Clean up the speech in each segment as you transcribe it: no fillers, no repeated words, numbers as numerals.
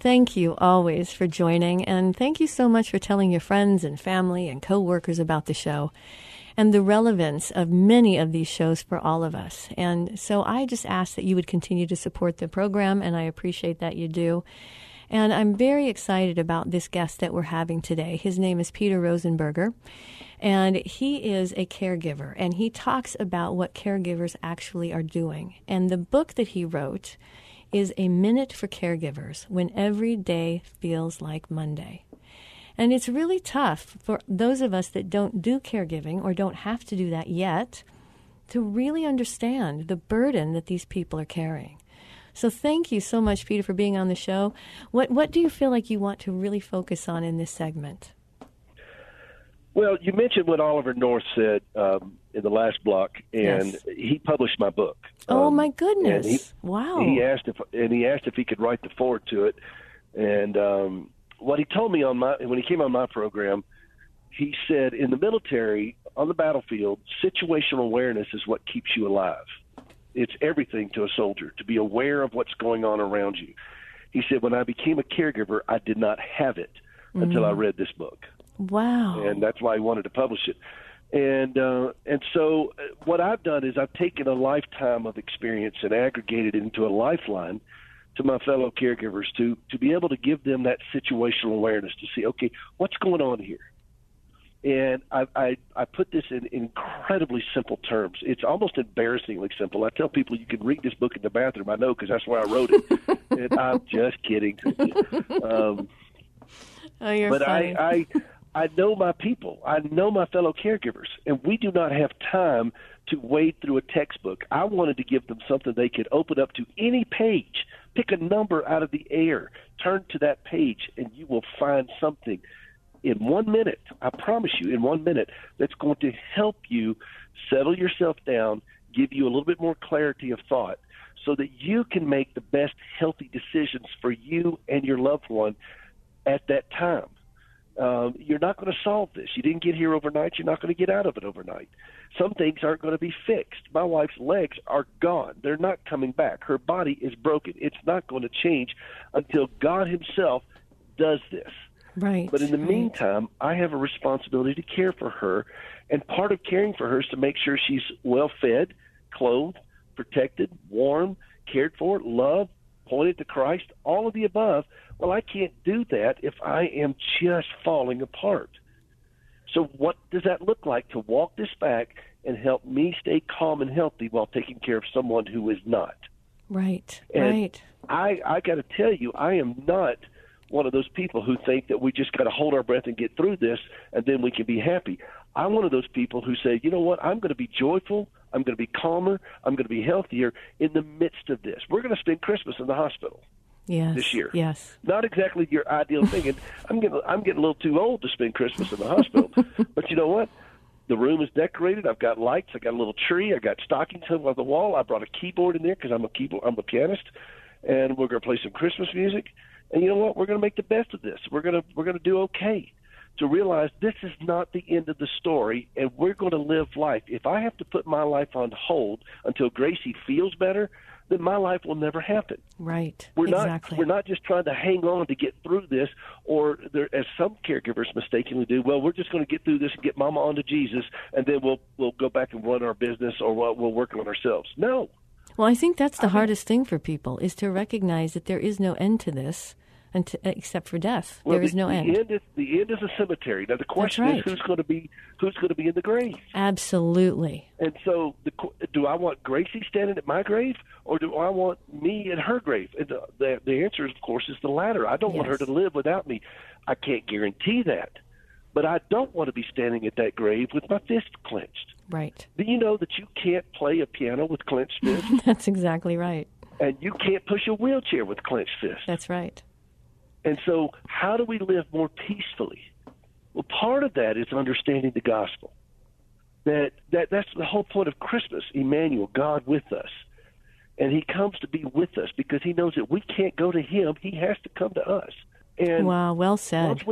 Thank you always for joining, and thank you so much for telling your friends and family and coworkers about the show and the relevance of many of these shows for all of us. And so I just ask that you would continue to support the program, and I appreciate that you do. And I'm very excited about this guest that we're having today. His name is Peter Rosenberger, and he is a caregiver, and he talks about what caregivers actually are doing. And the book that he wrote is A Minute for Caregivers: When Every Day Feels Like Monday. And it's really tough for those of us that don't do caregiving or don't have to do that yet to really understand the burden that these people are carrying. So thank you so much, Peter, for being on the show. What do you feel like you want to really focus on in this segment? Well, you mentioned what Oliver North said in the last block, and yes, he published my book. Oh my goodness! Wow. He asked if he could write the foreword to it, and what he told me when he came on my program, he said in the military on the battlefield, situational awareness is what keeps you alive. It's everything to a soldier to be aware of what's going on around you. He said, when I became a caregiver, I did not have it until I read this book. Wow. And that's why I wanted to publish it. And so what I've done is I've taken a lifetime of experience and aggregated it into a lifeline to my fellow caregivers to be able to give them that situational awareness to see, okay, what's going on here? And I put this in incredibly simple terms. It's almost embarrassingly simple. I tell people you can read this book in the bathroom. I know because that's where I wrote it. And I'm just kidding. Oh, you're but funny. I know my people. I know my fellow caregivers, and we do not have time to wade through a textbook. I wanted to give them something they could open up to any page, pick a number out of the air, turn to that page, and you will find something in 1 minute, I promise you, in 1 minute, that's going to help you settle yourself down, give you a little bit more clarity of thought so that you can make the best healthy decisions for you and your loved one at that time. You're not going to solve this. You didn't get here overnight. You're not going to get out of it overnight. Some things aren't going to be fixed. My wife's legs are gone. They're not coming back. Her body is broken. It's not going to change until God himself does this. Right. But in the meantime, I have a responsibility to care for her, and part of caring for her is to make sure she's well-fed, clothed, protected, warm, cared for, loved, pointed to Christ, all of the above. Well, I can't do that if I am just falling apart. So what does that look like to walk this back and help me stay calm and healthy while taking care of someone who is not? Right. I got to tell you, I am not one of those people who think that we just got to hold our breath and get through this, and then we can be happy. I'm one of those people who say, you know what, I'm going to be joyful, I'm going to be calmer, I'm going to be healthier in the midst of this. We're going to spend Christmas in the hospital. Yes, this year. Yes. Not exactly your ideal thing. And I'm getting a little too old to spend Christmas in the hospital. But you know what? The room is decorated. I've got lights. I've got a little tree. I've got stockings hung on the wall. I brought a keyboard in there because I'm a pianist. And we're going to play some Christmas music. And you know what? We're going to make the best of this. We're going to do okay. To realize this is not the end of the story, and we're going to live life. If I have to put my life on hold until Gracie feels better, then my life will never happen. Right. We're not just trying to hang on to get through this, or as some caregivers mistakenly do, well, we're just going to get through this and get Mama onto Jesus, and then we'll go back and run our business, or we'll work on ourselves. No. Well, I think that's the hardest thing for people, is to recognize that there is no end to this. Except for death, well, there is no end. The end is a cemetery. Now the question is, who's going to be in the grave? Absolutely. And so, do I want Gracie standing at my grave, or do I want me at her grave? And the answer, of course, is the latter. I don't want her to live without me. I can't guarantee that, but I don't want to be standing at that grave with my fist clenched. Right. Do you know that you can't play a piano with clenched fists? That's exactly right. And you can't push a wheelchair with clenched fists. That's right. And so how do we live more peacefully? Well, part of that is understanding the gospel. That's the whole point of Christmas, Emmanuel, God with us. And he comes to be with us because he knows that we can't go to him. He has to come to us. And wow, well said.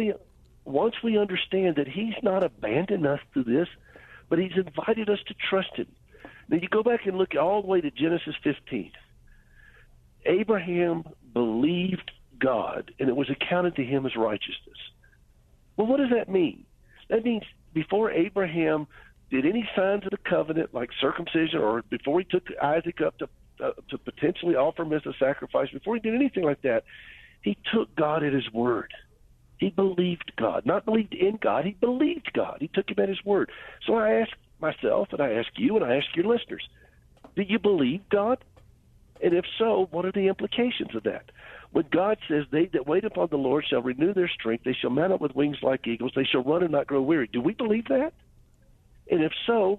Once we understand that he's not abandoned us through this, but he's invited us to trust him. Now, you go back and look all the way to Genesis 15. Abraham believed God, and it was accounted to him as righteousness. Well, what does that mean? That means before Abraham did any signs of the covenant, like circumcision, or before he took Isaac up to potentially offer him as a sacrifice, before he did anything like that, he took God at his word. He believed God. Not believed in God, he believed God. He took him at his word. So I ask myself, and I ask you, and I ask your listeners, do you believe God? And if so, what are the implications of that? When God says, they that wait upon the Lord shall renew their strength, they shall mount up with wings like eagles, they shall run and not grow weary. Do we believe that? And if so,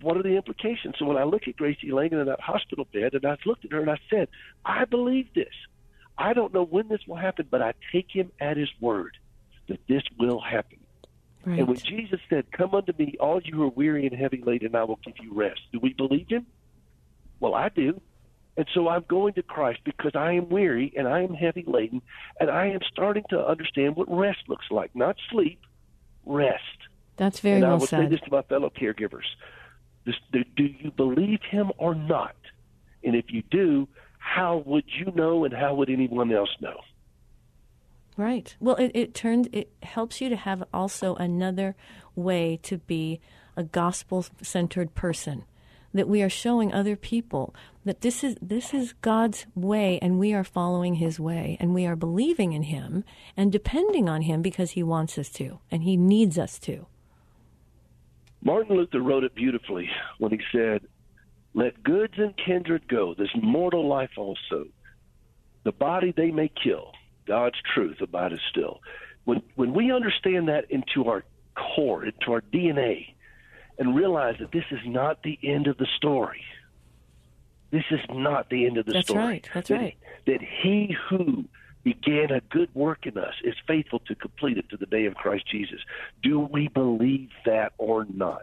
what are the implications? So when I look at Gracie laying in that hospital bed, and I looked at her and I said, I believe this. I don't know when this will happen, but I take him at his word that this will happen. Right. And when Jesus said, come unto me, all you who are weary and heavy laden, and I will give you rest. Do we believe him? Well, I do. And so I'm going to Christ because I am weary and I am heavy laden, and I am starting to understand what rest looks like. Not sleep, rest. That's very well said. And I would say this to my fellow caregivers. Do you believe him or not? And if you do, how would you know, and how would anyone else know? Right. Well, it helps you to have also another way to be a gospel-centered person. That we are showing other people that this is God's way, and we are following his way, and we are believing in him and depending on him because he wants us to and he needs us to. Martin Luther wrote it beautifully when he said, let goods and kindred go, this mortal life also. The body they may kill, God's truth abideth still. When we understand that into our core, into our DNA, and realize that this is not the end of the story. This is not the end of the story. That's right. That he who began a good work in us is faithful to complete it to the day of Christ Jesus. Do we believe that or not?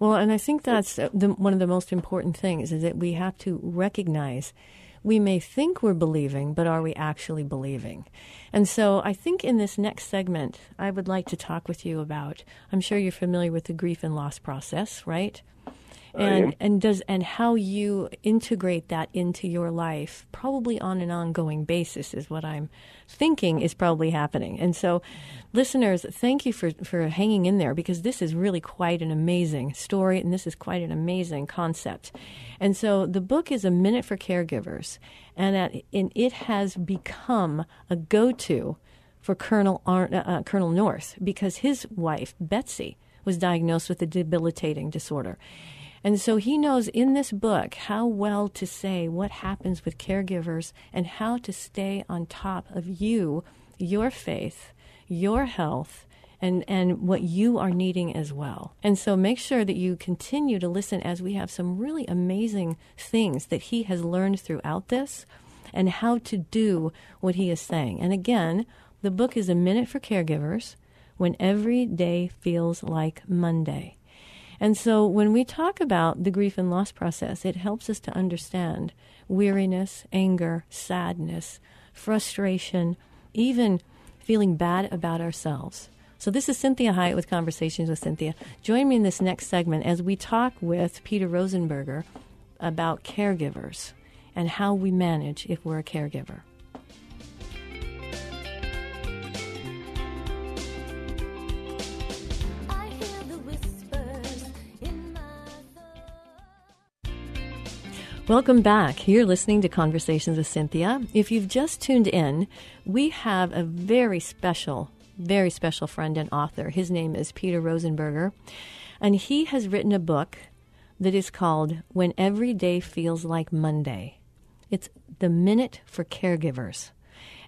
Well, and I think that's one of the most important things, is that we have to recognize we may think we're believing, but are we actually believing? And so I think in this next segment, I would like to talk with you about, I'm sure you're familiar with the grief and loss process, right? And how you integrate that into your life, probably on an ongoing basis, is what I'm thinking is probably happening. And so, listeners, thank you for hanging in there, because this is really quite an amazing story, and this is quite an amazing concept. And so the book is A Minute for Caregivers, and it has become a go-to for Colonel North, because his wife, Betsy, was diagnosed with a debilitating disorder. And so he knows in this book how well to say what happens with caregivers and how to stay on top of you, your faith, your health, and what you are needing as well. And so make sure that you continue to listen as we have some really amazing things that he has learned throughout this and how to do what he is saying. And again, the book is A Minute for Caregivers, When Every Day Feels Like Monday. And so when we talk about the grief and loss process, it helps us to understand weariness, anger, sadness, frustration, even feeling bad about ourselves. So this is Cynthia Hiett with Conversations with Cynthia. Join me in this next segment as we talk with Peter Rosenberger about caregivers and how we manage if we're a caregiver. Welcome back. You're listening to Conversations with Cynthia. If you've just tuned in, we have a very special friend and author. His name is Peter Rosenberger, and he has written a book that is called When Every Day Feels Like Monday. It's The Minute for Caregivers.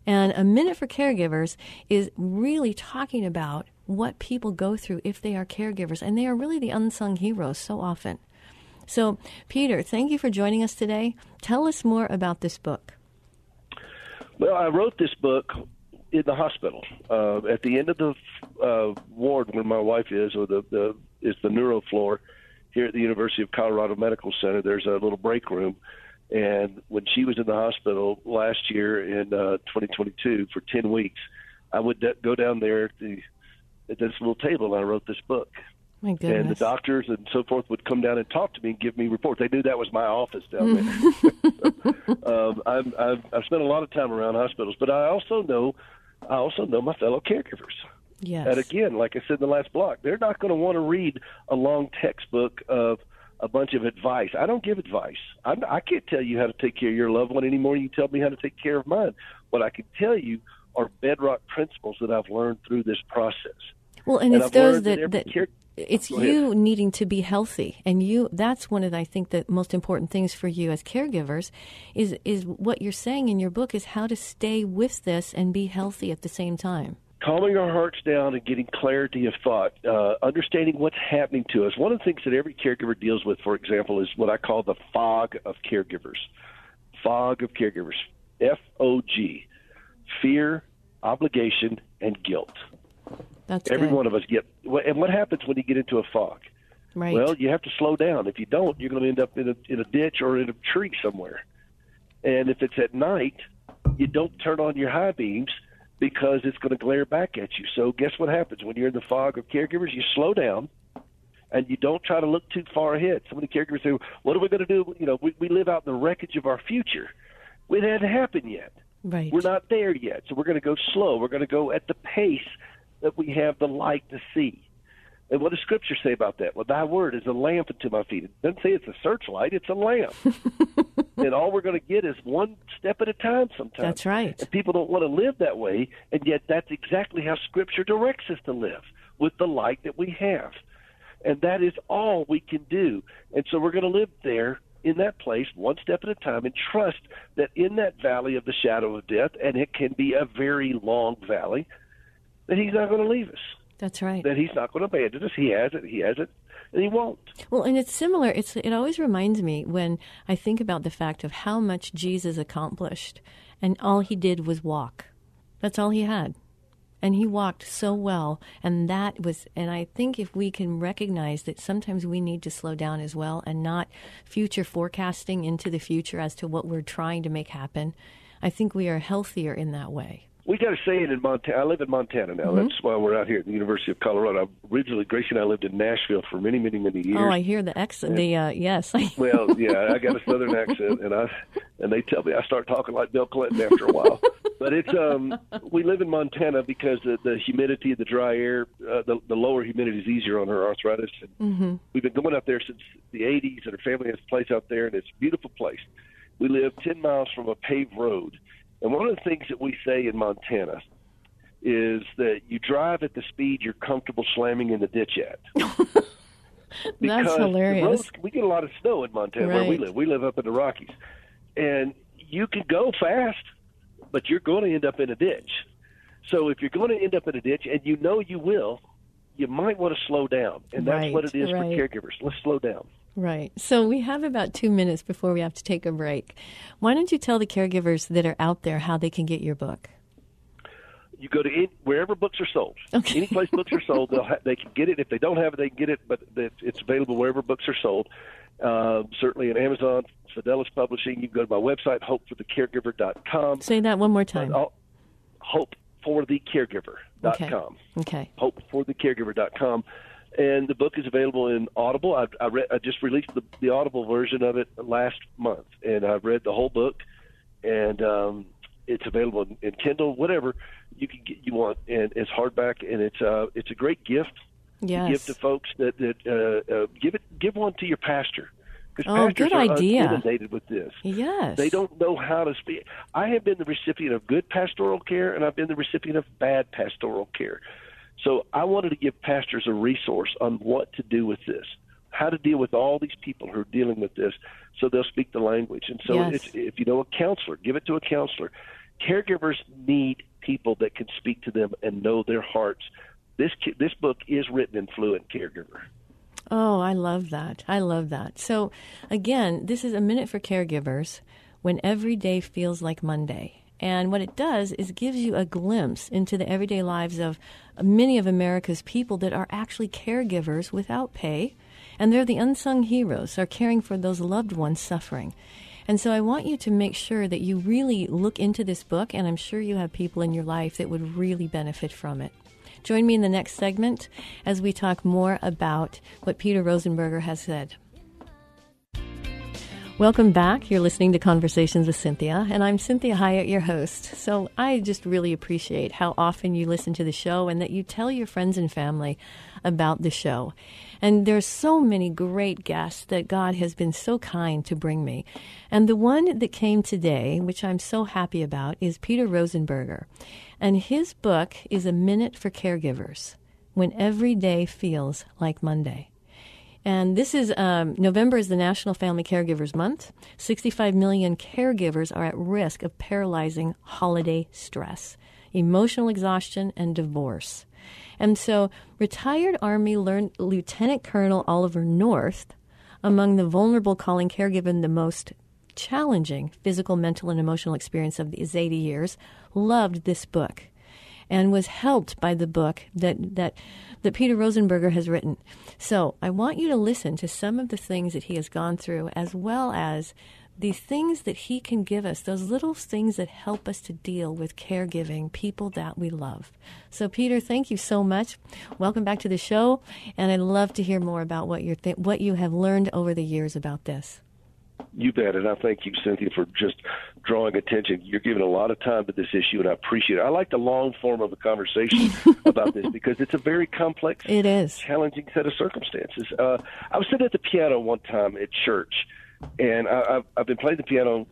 And A Minute for Caregivers is really talking about what people go through if they are caregivers, and they are really the unsung heroes so often. So, Peter, thank you for joining us today. Tell us more about this book. Well, I wrote this book in the hospital at the end of the ward where my wife is, or it's the neuro floor here at the University of Colorado Medical Center. There's a little break room, and when she was in the hospital last year in 2022 for 10 weeks, I would go down there at this little table, and I wrote this book. My goodness. And the doctors and so forth would come down and talk to me and give me reports. They knew that was my office down there. I've spent a lot of time around hospitals, but I also know my fellow caregivers. Yes. And again, like I said in the last block, they're not going to want to read a long textbook of a bunch of advice. I don't give advice. I can't tell you how to take care of your loved one anymore. You tell me how to take care of mine. What I can tell you are bedrock principles that I've learned through this process. Well, and it's those that it's you needing to be healthy, and that's one of, I think, the most important things for you as caregivers is what you're saying in your book is how to stay with this and be healthy at the same time. Calming our hearts down and getting clarity of thought, understanding what's happening to us. One of the things that every caregiver deals with, for example, is what I call the fog of caregivers. Fog of caregivers, FOG, fear, obligation, and guilt. Every one of us get, and what happens when you get into a fog? Right. Well, you have to slow down. If you don't, you're going to end up in a ditch or in a tree somewhere. And if it's at night, you don't turn on your high beams because it's going to glare back at you. So guess what happens when you're in the fog of caregivers? You slow down, and you don't try to look too far ahead. Some of the caregivers say, "What are we going to do? You know, we live out in the wreckage of our future. It hadn't happened yet. Right. We're not there yet. So we're going to go slow. We're going to go at the pace that we have the light to see." And what does Scripture say about that? Well, thy word is a lamp unto my feet. It doesn't say it's a searchlight, it's a lamp. And all we're going to get is one step at a time sometimes. That's right. And people don't want to live that way, and yet that's exactly how Scripture directs us to live, with the light that we have. And that is all we can do. And so we're going to live there in that place, one step at a time, and trust that in that valley of the shadow of death, and it can be a very long valley, that he's not going to leave us. That's right. That he's not going to abandon us. He hasn't, and he won't. Well, and it's similar. It always reminds me when I think about the fact of how much Jesus accomplished, and all he did was walk. That's all he had. And he walked so well, and that was, and I think if we can recognize that sometimes we need to slow down as well and not future forecasting into the future as to what we're trying to make happen, I think we are healthier in that way. We got to say it in Montana. I live in Montana now. Mm-hmm. That's why we're out here at the University of Colorado. Originally, Gracie and I lived in Nashville for many, many, many years. Oh, I hear the accent. Yes. Well, yeah, I got a southern accent, and they tell me I start talking like Bill Clinton after a while. But it's we live in Montana because the humidity, the dry air, the lower humidity is easier on her arthritis. And mm-hmm. We've been going out there since the 80s, and her family has a place out there, and it's a beautiful place. We live 10 miles from a paved road. And one of the things that we say in Montana is that you drive at the speed you're comfortable slamming in the ditch at. That's hilarious. We get a lot of snow in Montana, right, where we live. We live up in the Rockies. And you can go fast, but you're going to end up in a ditch. So if you're going to end up in a ditch, and you know you will, you might want to slow down. And that's what it is for caregivers. Let's slow down. Right. So we have about 2 minutes before we have to take a break. Why don't you tell the caregivers that are out there how they can get your book? You go to wherever books are sold. Okay. Any place books are sold, they can get it. If they don't have it, they can get it, but it's available wherever books are sold. Certainly on Amazon, Fidelis Publishing. You can go to my website, hopeforthecaregiver.com. Say that one more time. Hopeforthecaregiver.com. Okay. Hopeforthecaregiver.com. And the book is available in Audible. I just released the Audible version of it last month, and I've read the whole book, and it's available in Kindle, whatever you can get, you want, and it's hardback, and it's a great gift. Yes. To give to folks that give one to your pastor, because pastors are inundated with this. Yes, they don't know how to speak. I have been the recipient of good pastoral care, and I've been the recipient of bad pastoral care. So I wanted to give pastors a resource on what to do with this, how to deal with all these people who are dealing with this, so they'll speak the language. And so if you know a counselor, give it to a counselor. Caregivers need people that can speak to them and know their hearts. This book is written in fluent caregiver. Oh, I love that. I love that. So, again, this is A Minute for Caregivers, When Every Day Feels Like Monday. And what it does is gives you a glimpse into the everyday lives of many of America's people that are actually caregivers without pay. And they're the unsung heroes, are caring for those loved ones suffering. And so I want you to make sure that you really look into this book, and I'm sure you have people in your life that would really benefit from it. Join me in the next segment as we talk more about what Peter Rosenberger has said. Welcome back. You're listening to Conversations with Cynthia, and I'm Cynthia Hiett, your host. So I just really appreciate how often you listen to the show and that you tell your friends and family about the show. And there's so many great guests that God has been so kind to bring me. And the one that came today, which I'm so happy about, is Peter Rosenberger. And his book is A Minute for Caregivers, When Every Day Feels Like Monday. And this is, November is the National Family Caregivers Month. 65 million caregivers are at risk of paralyzing holiday stress, emotional exhaustion, and divorce. And so retired Army Lieutenant Colonel Oliver North, among the vulnerable calling care given the most challenging physical, mental, and emotional experience of his 80 years, loved this book and was helped by the book that Peter Rosenberger has written. So I want you to listen to some of the things that he has gone through, as well as the things that he can give us, those little things that help us to deal with caregiving people that we love. So, Peter, thank you so much. Welcome back to the show, and I'd love to hear more about what you have learned over the years about this. You bet, and I thank you, Cynthia, for just drawing attention. You're giving a lot of time to this issue, and I appreciate it. I like the long form of a conversation about this, because it's a very complex, challenging set of circumstances. I was sitting at the piano one time at church, and I've been playing the piano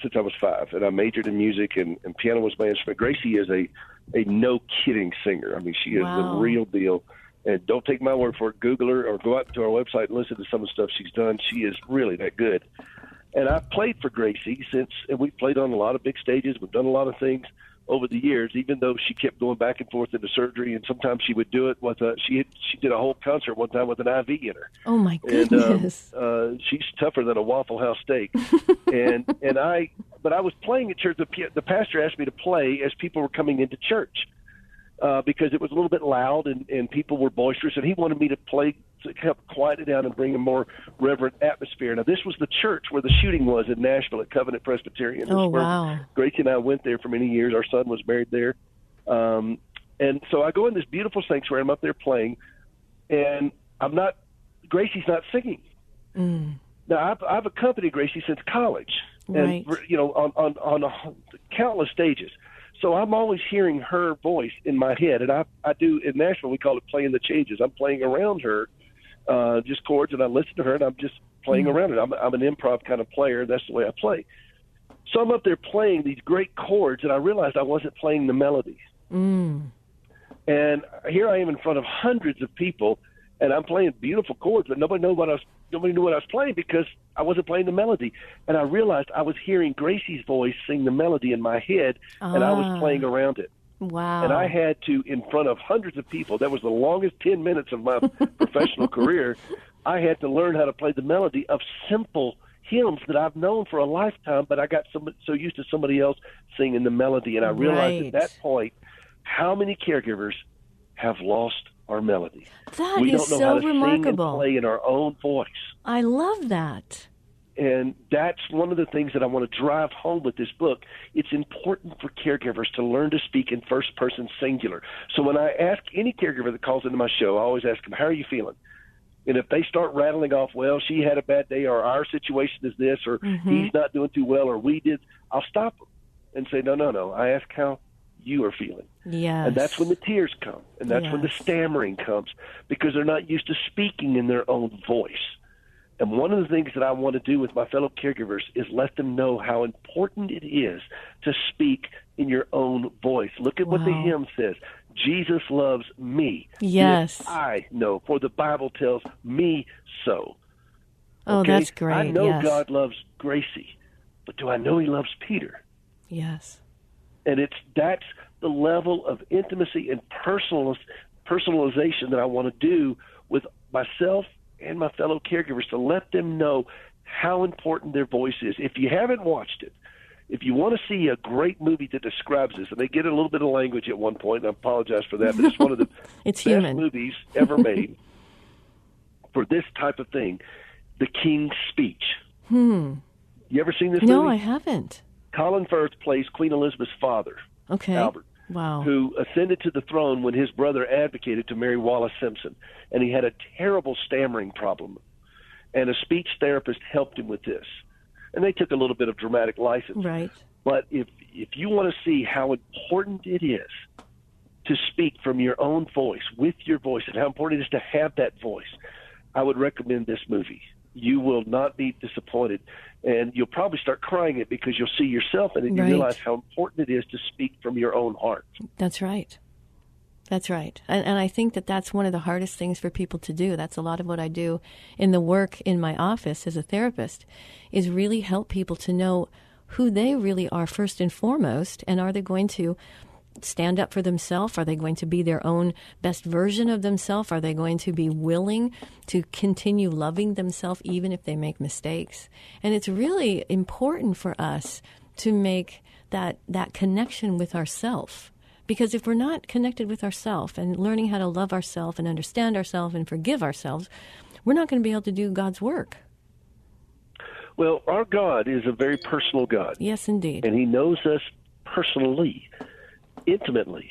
since I was 5, and I majored in music, and piano was my instrument. Gracie is a no-kidding singer. I mean, she is the real deal. And don't take my word for it. Google her or go out to our website and listen to some of the stuff she's done. She is really that good. And I've played for Gracie and we've played on a lot of big stages. We've done a lot of things over the years, even though she kept going back and forth into surgery. And sometimes she would do it she did a whole concert one time with an IV in her. Oh, my goodness. And, she's tougher than a Waffle House steak. But I was playing at church. The pastor asked me to play as people were coming into church. Because it was a little bit loud and people were boisterous, and he wanted me to play to help quiet it down and bring a more reverent atmosphere. Now, this was the church where the shooting was in Nashville at Covenant Presbyterian. Oh, wow. Gracie and I went there for many years. Our son was married there. And so I go in this beautiful sanctuary. I'm up there playing, and Gracie's not singing. Mm. Now, I've accompanied Gracie since college, and on countless stages. So I'm always hearing her voice in my head, and I do in Nashville. We call it playing the changes. I'm playing around her, just chords, and I listen to her, and I'm just playing around it. I'm an improv kind of player. That's the way I play. So I'm up there playing these great chords, and I realized I wasn't playing the melody. Mm. And here I am in front of hundreds of people, and I'm playing beautiful chords, but nobody knew what I was playing because I wasn't playing the melody. And I realized I was hearing Gracie's voice sing the melody in my head, and I was playing around it. Wow. And I had to, in front of hundreds of people, that was the longest 10 minutes of my professional career, I had to learn how to play the melody of simple hymns that I've known for a lifetime, but I got so used to somebody else singing the melody. And I realized at that point how many caregivers have lost our melody. That we is don't know so how to remarkable. Sing and play in our own voice. I love that. And that's one of the things that I want to drive home with this book. It's important for caregivers to learn to speak in first-person singular. So when I ask any caregiver that calls into my show, I always ask them, how are you feeling? And if they start rattling off, well, she had a bad day, or our situation is this, or he's not doing too well, or we did, I'll stop them and say, no. I ask how you are feeling. Yes. And that's when the tears come, and that's when the stammering comes, because they're not used to speaking in their own voice. And one of the things that I want to do with my fellow caregivers is let them know how important it is to speak in your own voice. Look at what the hymn says. Jesus loves me. Yes. If I know, for the Bible tells me so. Oh, okay? That's great. I know God loves Gracie, but do I know he loves Peter? Yes. And that's the level of intimacy and personalization that I want to do with myself and my fellow caregivers, to let them know how important their voice is. If you haven't watched it, if you want to see a great movie that describes this, and they get a little bit of language at one point, and I apologize for that, but it's one of the best movies ever made for this type of thing, The King's Speech. You ever seen this movie? No, I haven't. Colin Firth plays Queen Elizabeth's father, Albert. Wow. Who ascended to the throne when his brother advocated to marry Wallis Simpson. And he had a terrible stammering problem. And a speech therapist helped him with this. And they took a little bit of dramatic license. Right. But if you want to see how important it is to speak from your own voice, with your voice, and how important it is to have that voice, I would recommend this movie. You will not be disappointed. And you'll probably start crying it because you'll see yourself and then you realize how important it is to speak from your own heart. That's right. That's right. And I think that's one of the hardest things for people to do. That's a lot of what I do in the work in my office as a therapist, is really help people to know who they really are first and foremost, and are they going to stand up for themselves? Are they going to be their own best version of themselves? Are they going to be willing to continue loving themselves even if they make mistakes? And it's really important for us to make that connection with ourselves. Because if we're not connected with ourselves and learning how to love ourselves and understand ourselves and forgive ourselves, we're not going to be able to do God's work. Well, our God is a very personal God. Yes, indeed. And he knows us personally, intimately.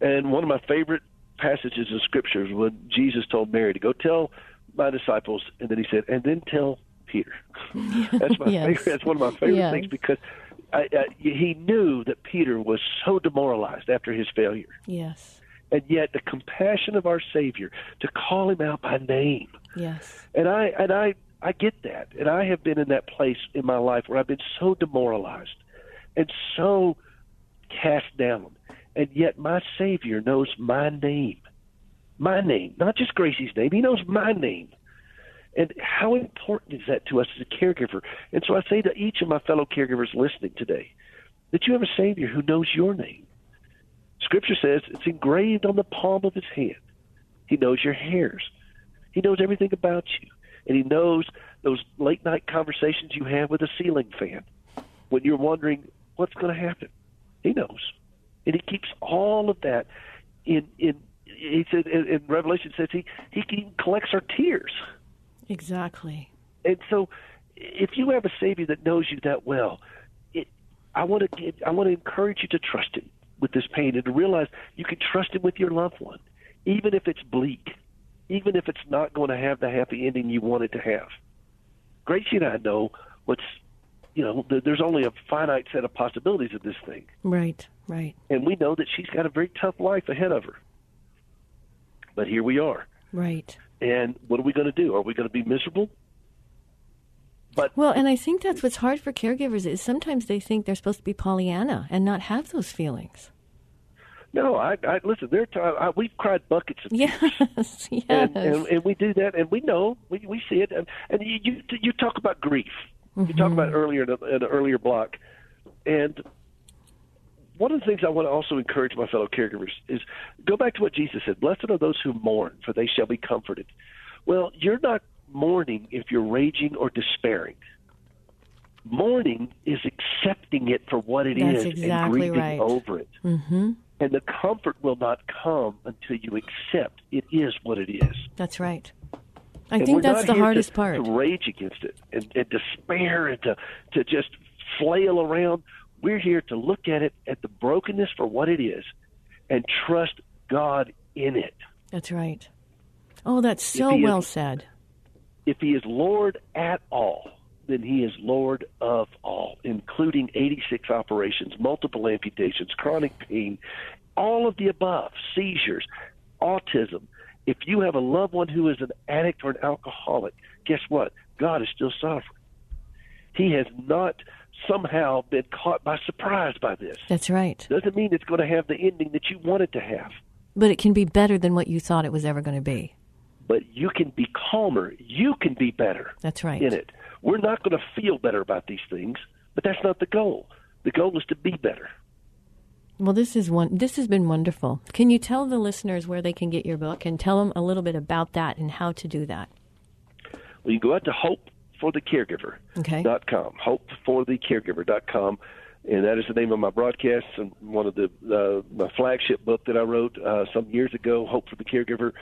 And one of my favorite passages in Scripture is when Jesus told Mary to go tell my disciples, and then he said, and then tell Peter. That's my favorite. That's one of my favorite things, because he knew that Peter was so demoralized after his failure. Yes. And yet the compassion of our Savior to call him out by name. Yes. And I get that. And I have been in that place in my life where I've been so demoralized and so cast down, and yet my Savior knows my name, not just Gracie's name. He knows my name. And how important is that to us as a caregiver? And so I say to each of my fellow caregivers listening today that you have a Savior who knows your name. Scripture says it's engraved on the palm of his hand. He knows your hairs. He knows everything about you. And he knows those late night conversations you have with a ceiling fan when you're wondering what's going to happen. He knows. And he keeps all of that in he said in Revelation says he collects our tears. Exactly. And so if you have a Savior that knows you that well, I want to encourage you to trust him with this pain and to realize you can trust him with your loved one, even if it's bleak, even if it's not going to have the happy ending you want it to have. Gracie and I know there's only a finite set of possibilities of this thing. Right. And we know that she's got a very tough life ahead of her. But here we are. Right. And what are we going to do? Are we going to be miserable? Well, and I think that's what's hard for caregivers is sometimes they think they're supposed to be Pollyanna and not have those feelings. No, I listen. There are times we've cried buckets of tears. Yes. And we do that, and we know we see it. And you talk about grief. Mm-hmm. You talk about earlier in an earlier block, and one of the things I want to also encourage my fellow caregivers is go back to what Jesus said: "Blessed are those who mourn, for they shall be comforted." Well, you're not mourning if you're raging or despairing. Mourning is accepting it for what it is and grieving over it. Mm-hmm. And the comfort will not come until you accept it is what it is. That's right. I think that's the hardest part. To rage against it and despair and to just flail around. We're here to look at it, at the brokenness for what it is, and trust God in it. That's right. Oh, that's so well said. If he is Lord at all, then he is Lord of all, including 86 operations, multiple amputations, chronic pain, all of the above, seizures, autism. If you have a loved one who is an addict or an alcoholic, guess what? God is still sovereign. He has not somehow been caught by surprise by this. That's right. Doesn't mean it's going to have the ending that you want it to have. But it can be better than what you thought it was ever going to be. But you can be calmer. You can be better. That's right. In it. We're not going to feel better about these things, but that's not the goal. The goal is to be better. Well, this has been wonderful. Can you tell the listeners where they can get your book and tell them a little bit about that and how to do that? Well, you go out to hopeforthecaregiver.com, hopeforthecaregiver.com, and that is the name of my broadcast and one of the my flagship book that I wrote some years ago, Hope for the Caregiver.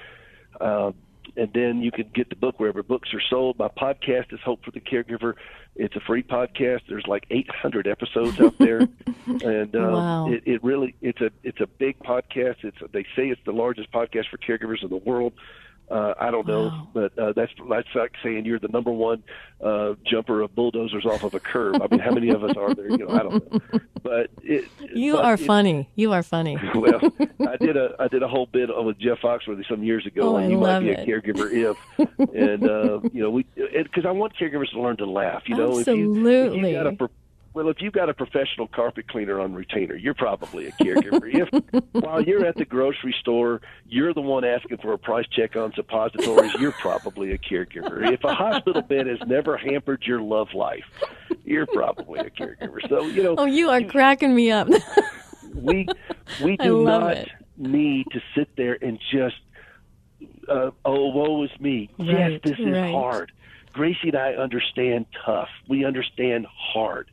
And then you can get the book wherever books are sold. My podcast is Hope for the Caregiver. It's a free podcast. There's like 800 episodes out there, and wow. It really it's a big podcast. They say it's the largest podcast for caregivers in the world. I don't know, wow. But that's like saying you're the number one jumper of bulldozers off of a curb. I mean, how many of us are there? You know, I don't know. But funny. You are funny. Well, I did a whole bit with Jeff Foxworthy some years ago. Oh, and you might be a caregiver if, and you know, because I want caregivers to learn to laugh. You know, absolutely. If you got if you've got a professional carpet cleaner on retainer, you're probably a caregiver. If while you're at the grocery store, you're the one asking for a price check on suppositories, you're probably a caregiver. If a hospital bed has never hampered your love life, you're probably a caregiver. So, you know. Oh, you are cracking me up. we do not need to sit there and just, woe is me. Right, yes, this is hard. Gracie and I understand tough. We understand hard.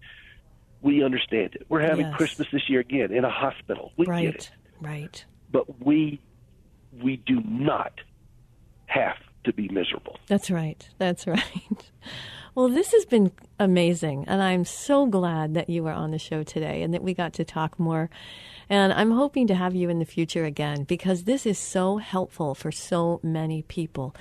We understand it. We're having Christmas this year again in a hospital. We get it. Right. But we do not have to be miserable. That's right. That's right. Well, this has been amazing, and I'm so glad that you were on the show today and that we got to talk more. And I'm hoping to have you in the future again, because this is so helpful for so many people.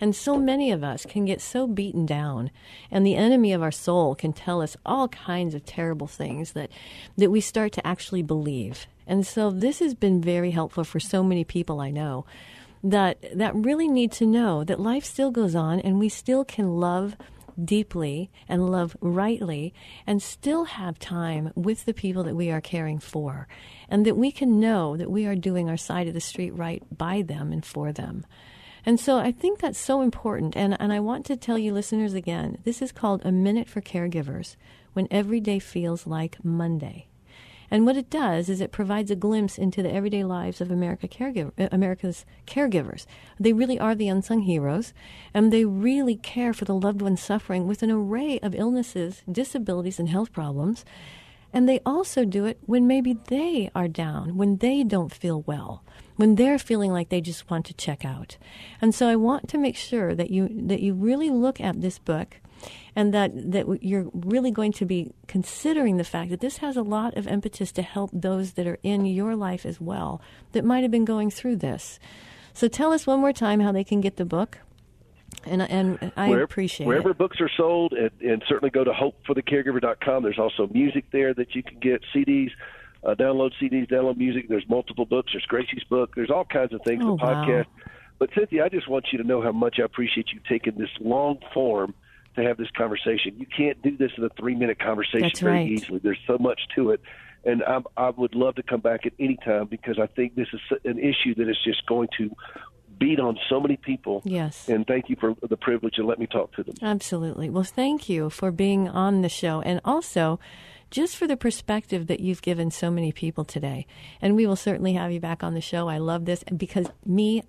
And so many of us can get so beaten down, and the enemy of our soul can tell us all kinds of terrible things that we start to actually believe. And so this has been very helpful for so many people I know that really need to know that life still goes on, and we still can love deeply and love rightly and still have time with the people that we are caring for, and that we can know that we are doing our side of the street right by them and for them. And so I think that's so important. And I want to tell you listeners again, this is called A Minute for Caregivers, When Every Day Feels Like Monday. And what it does is it provides a glimpse into the everyday lives of America's caregivers. They really are the unsung heroes, and they really care for the loved ones suffering with an array of illnesses, disabilities, and health problems. And they also do it when maybe they are down, when they don't feel well, when they're feeling like they just want to check out. And so I want to make sure that you really look at this book, and that you're really going to be considering the fact that this has a lot of impetus to help those that are in your life as well that might have been going through this. So tell us one more time how they can get the book. And I appreciate wherever books are sold, and certainly go to hopeforthecaregiver.com. There's also music there that you can get, CDs, download CDs, download music. There's multiple books. There's Gracie's book. There's all kinds of things, the podcast. Wow. But, Cynthia, I just want you to know how much I appreciate you taking this long form to have this conversation. You can't do this in a 3-minute conversation very easily. There's so much to it. And I would love to come back at any time, because I think this is an issue that is just going to beat on so many people. Yes. And thank you for the privilege to let me talk to them. Absolutely. Well, thank you for being on the show, and also just for the perspective that you've given so many people today. And we will certainly have you back on the show. I love this, because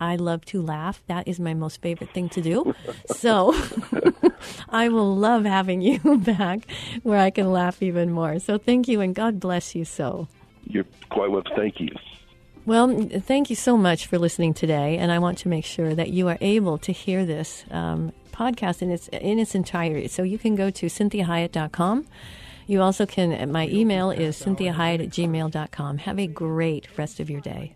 I love to laugh. That is my most favorite thing to do. So I will love having you back where I can laugh even more. So thank you, and God bless you so. You're quite welcome. Thank you. Well, thank you so much for listening today, and I want to make sure that you are able to hear this podcast in its entirety. So you can go to CynthiaHiett.com. You also can, my email is CynthiaHiett@gmail.com. Have a great rest of your day.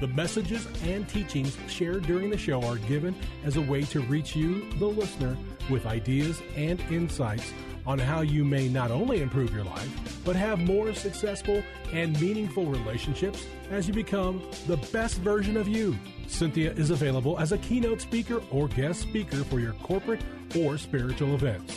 The messages and teachings shared during the show are given as a way to reach you, the listener, with ideas and insights on how you may not only improve your life, but have more successful and meaningful relationships as you become the best version of you. Cynthia is available as a keynote speaker or guest speaker for your corporate or spiritual events.